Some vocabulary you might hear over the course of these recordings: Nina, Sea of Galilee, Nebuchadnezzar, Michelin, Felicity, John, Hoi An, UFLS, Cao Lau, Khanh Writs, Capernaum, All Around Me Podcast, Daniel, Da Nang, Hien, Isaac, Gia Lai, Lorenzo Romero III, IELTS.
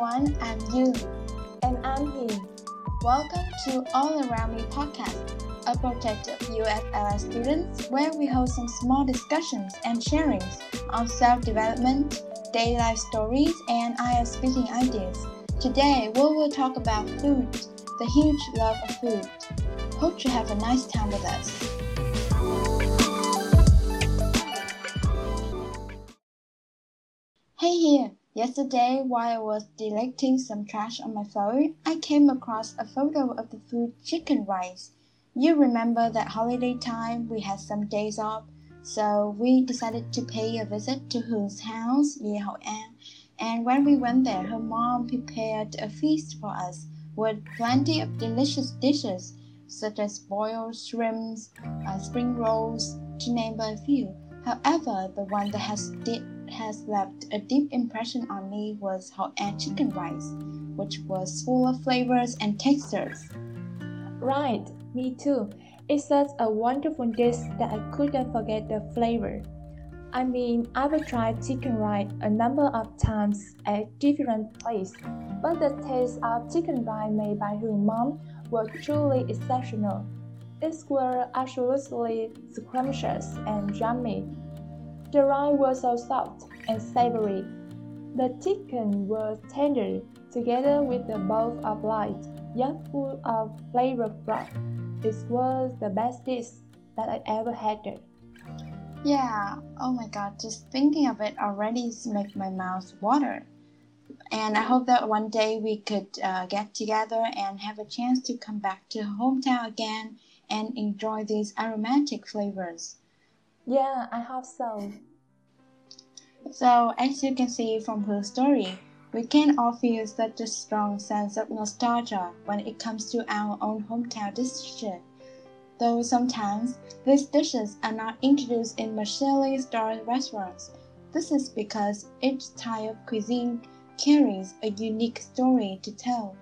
everyone, I'm Yu. And I'm Hien. Welcome to All Around Me Podcast, a project of UFLS students where we hold some small discussions and sharings on self-development, daily life stories, and IELTS speaking ideas. Today, we will talk about food, the huge love of food. Hope you have a nice time with us. Hey here! Yesterday, while I was deleting some trash on my phone, I came across a photo of the food chicken rice. You remember that holiday time we had some days off, so we decided to pay a visit to Hien's house near Hoi An. And when we went there, her mom prepared a feast for us with plenty of delicious dishes such as boiled shrimps, spring rolls, to name but a few. However, the one that has left a deep impression on me was Hoi An chicken rice, which was full of flavors and textures. Right, me too. It's such a wonderful dish that I couldn't forget the flavor. I mean, I've tried chicken rice a number of times at different places, but the taste of chicken rice made by her mom was truly exceptional. These were absolutely scrumptious and yummy. The rice was so soft and savory. The chicken was tender, together with the bowl of light, yet full of flavored broth. This was the best dish that I ever had. Yeah, oh my god, just thinking of it already makes my mouth water. And I hope that one day we could get together and have a chance to come back to hometown again and enjoy these aromatic flavors. Yeah, I hope so. So, as you can see from her story, we can all feel such a strong sense of nostalgia when it comes to our own hometown dishes. Though sometimes, these dishes are not introduced in Michelin star restaurants. This is because each type of cuisine carries a unique story to tell.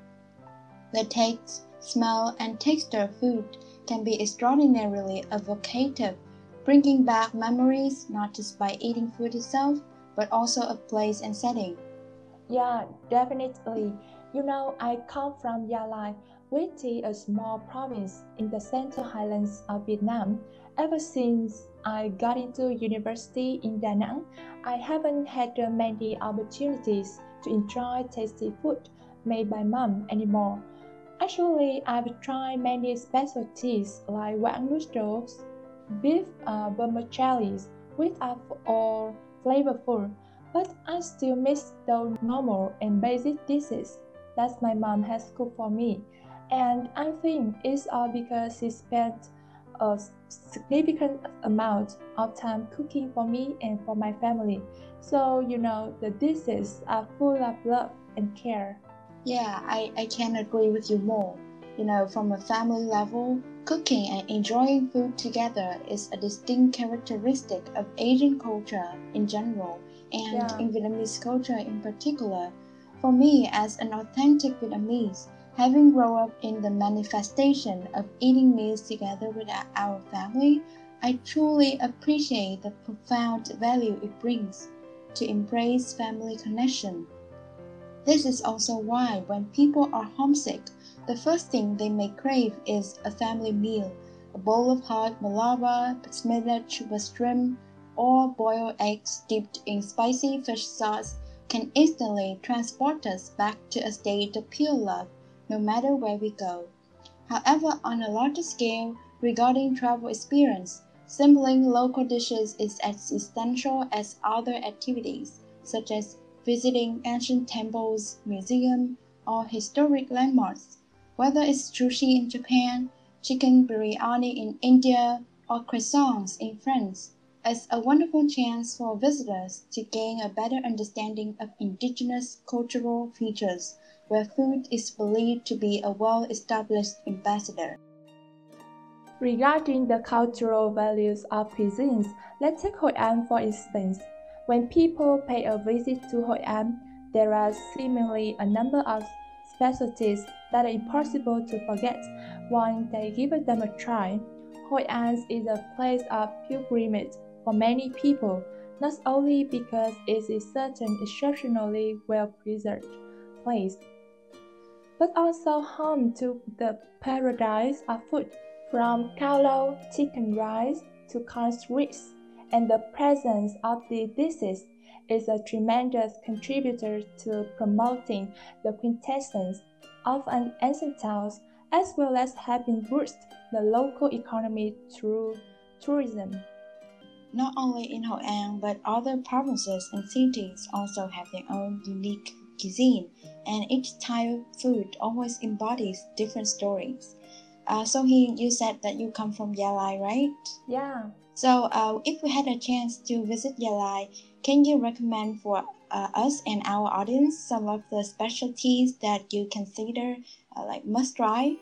The taste, smell, and texture of food can be extraordinarily evocative, bringing back memories not just by eating food itself, but also of place and setting. Yeah, definitely. You know, I come from Gia Lai, which is a small province in the Central Highlands of Vietnam. Ever since I got into university in Da Nang, I haven't had many opportunities to enjoy tasty food made by mom anymore. Actually, I've tried many specialties like wang noodles, beef vermicelli, which are all flavorful, but I still miss those normal and basic dishes that my mom has cooked for me. And I think it's all because she spent a significant amount of time cooking for me and for my family. So, you know, the dishes are full of love and care. Yeah, I can agree with you more. You know, from a family level, cooking and enjoying food together is a distinct characteristic of Asian culture in general, and in Vietnamese culture in particular. For me, as an authentic Vietnamese, having grown up in the manifestation of eating meals together with our family, I truly appreciate the profound value it brings to embrace family connection. This is also why when people are homesick, the first thing they may crave is a family meal, a bowl of hot malaba, smothered with shrimp, or boiled eggs dipped in spicy fish sauce can instantly transport us back to a state of pure love, no matter where we go. However, on a larger scale, regarding travel experience, sampling local dishes is as essential as other activities, such as visiting ancient temples, museums, or historic landmarks. Whether it's sushi in Japan, chicken biryani in India, or croissants in France, it's a wonderful chance for visitors to gain a better understanding of indigenous cultural features, where food is believed to be a well-established ambassador. Regarding the cultural values of cuisines, let's take Hoi An for instance. When people pay a visit to Hoi An, there are seemingly a number of specialties that are impossible to forget once they give them a try. Hoi An is a place of pilgrimage for many people, not only because it is such an exceptionally well preserved place, but also home to the paradise of food from Cao Lau chicken rice to Khanh Writs, and the presence of the dishes is a tremendous contributor to promoting the quintessence of an ancient town, as well as helping boost the local economy through tourism. Not only in Hoi An, but other provinces and cities also have their own unique cuisine, and each type of food always embodies different stories. So Hien, you said that you come from Gia Lai, right? Yeah. So if we had a chance to visit Gia Lai, can you recommend for us and our audience some of the specialties that you consider like must try?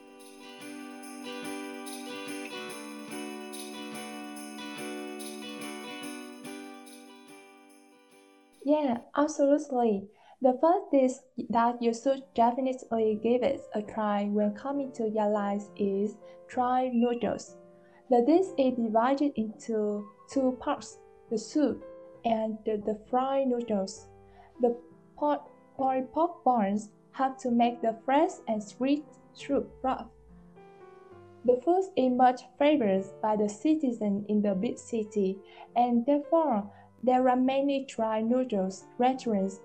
Yeah, absolutely. The first dish that you should definitely give it a try when coming to Gia Lai is dry noodles. The dish is divided into two parts, the soup and the fried noodles. The pork bones help to make the fresh and sweet soup broth. The food is much favored by the citizens in the big city, and therefore there are many dry noodles restaurants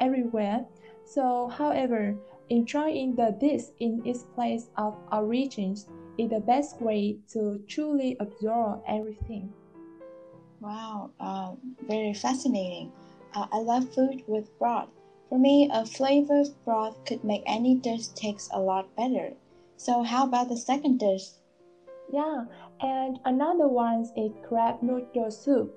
everywhere. So, however, enjoying the dish in its place of origins is the best way to truly absorb everything. Wow, very fascinating. I love food with broth. For me, a flavored broth could make any dish taste a lot better. So, how about the second dish? Yeah, and another one is crab noodle soup.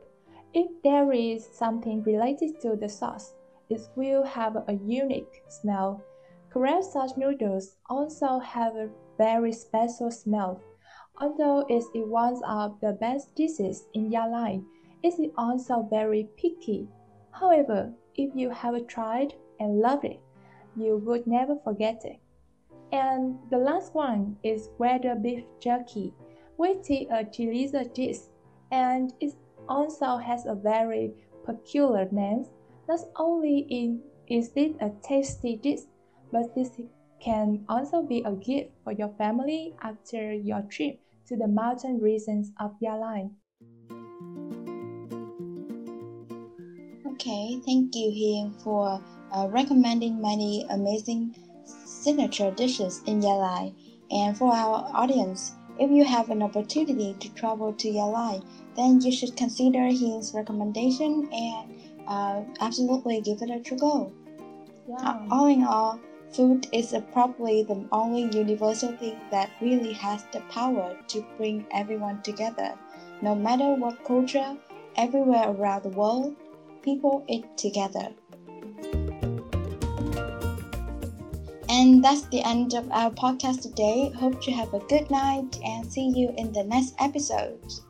If there is something related to the sauce, it will have a unique smell. Crab sauce noodles also have a very special smell. Although it is one of the best dishes in Gia Lai, it is also very picky. However, if you have tried and loved it, you would never forget it. And the last one is whether beef jerky, which is a delicious dish, and it's also has a very peculiar name. Not only is it a tasty dish, but this can also be a gift for your family after your trip to the mountain regions of Gia Lai. Okay, thank you Hien for recommending many amazing signature dishes in Gia Lai. And for our audience, if you have an opportunity to travel to Gia Lai, then you should consider his recommendation and absolutely give it a go. Yeah. All in all, food is probably the only universal thing that really has the power to bring everyone together. No matter what culture, everywhere around the world, people eat together. And that's the end of our podcast today. Hope you have a good night and see you in the next episode.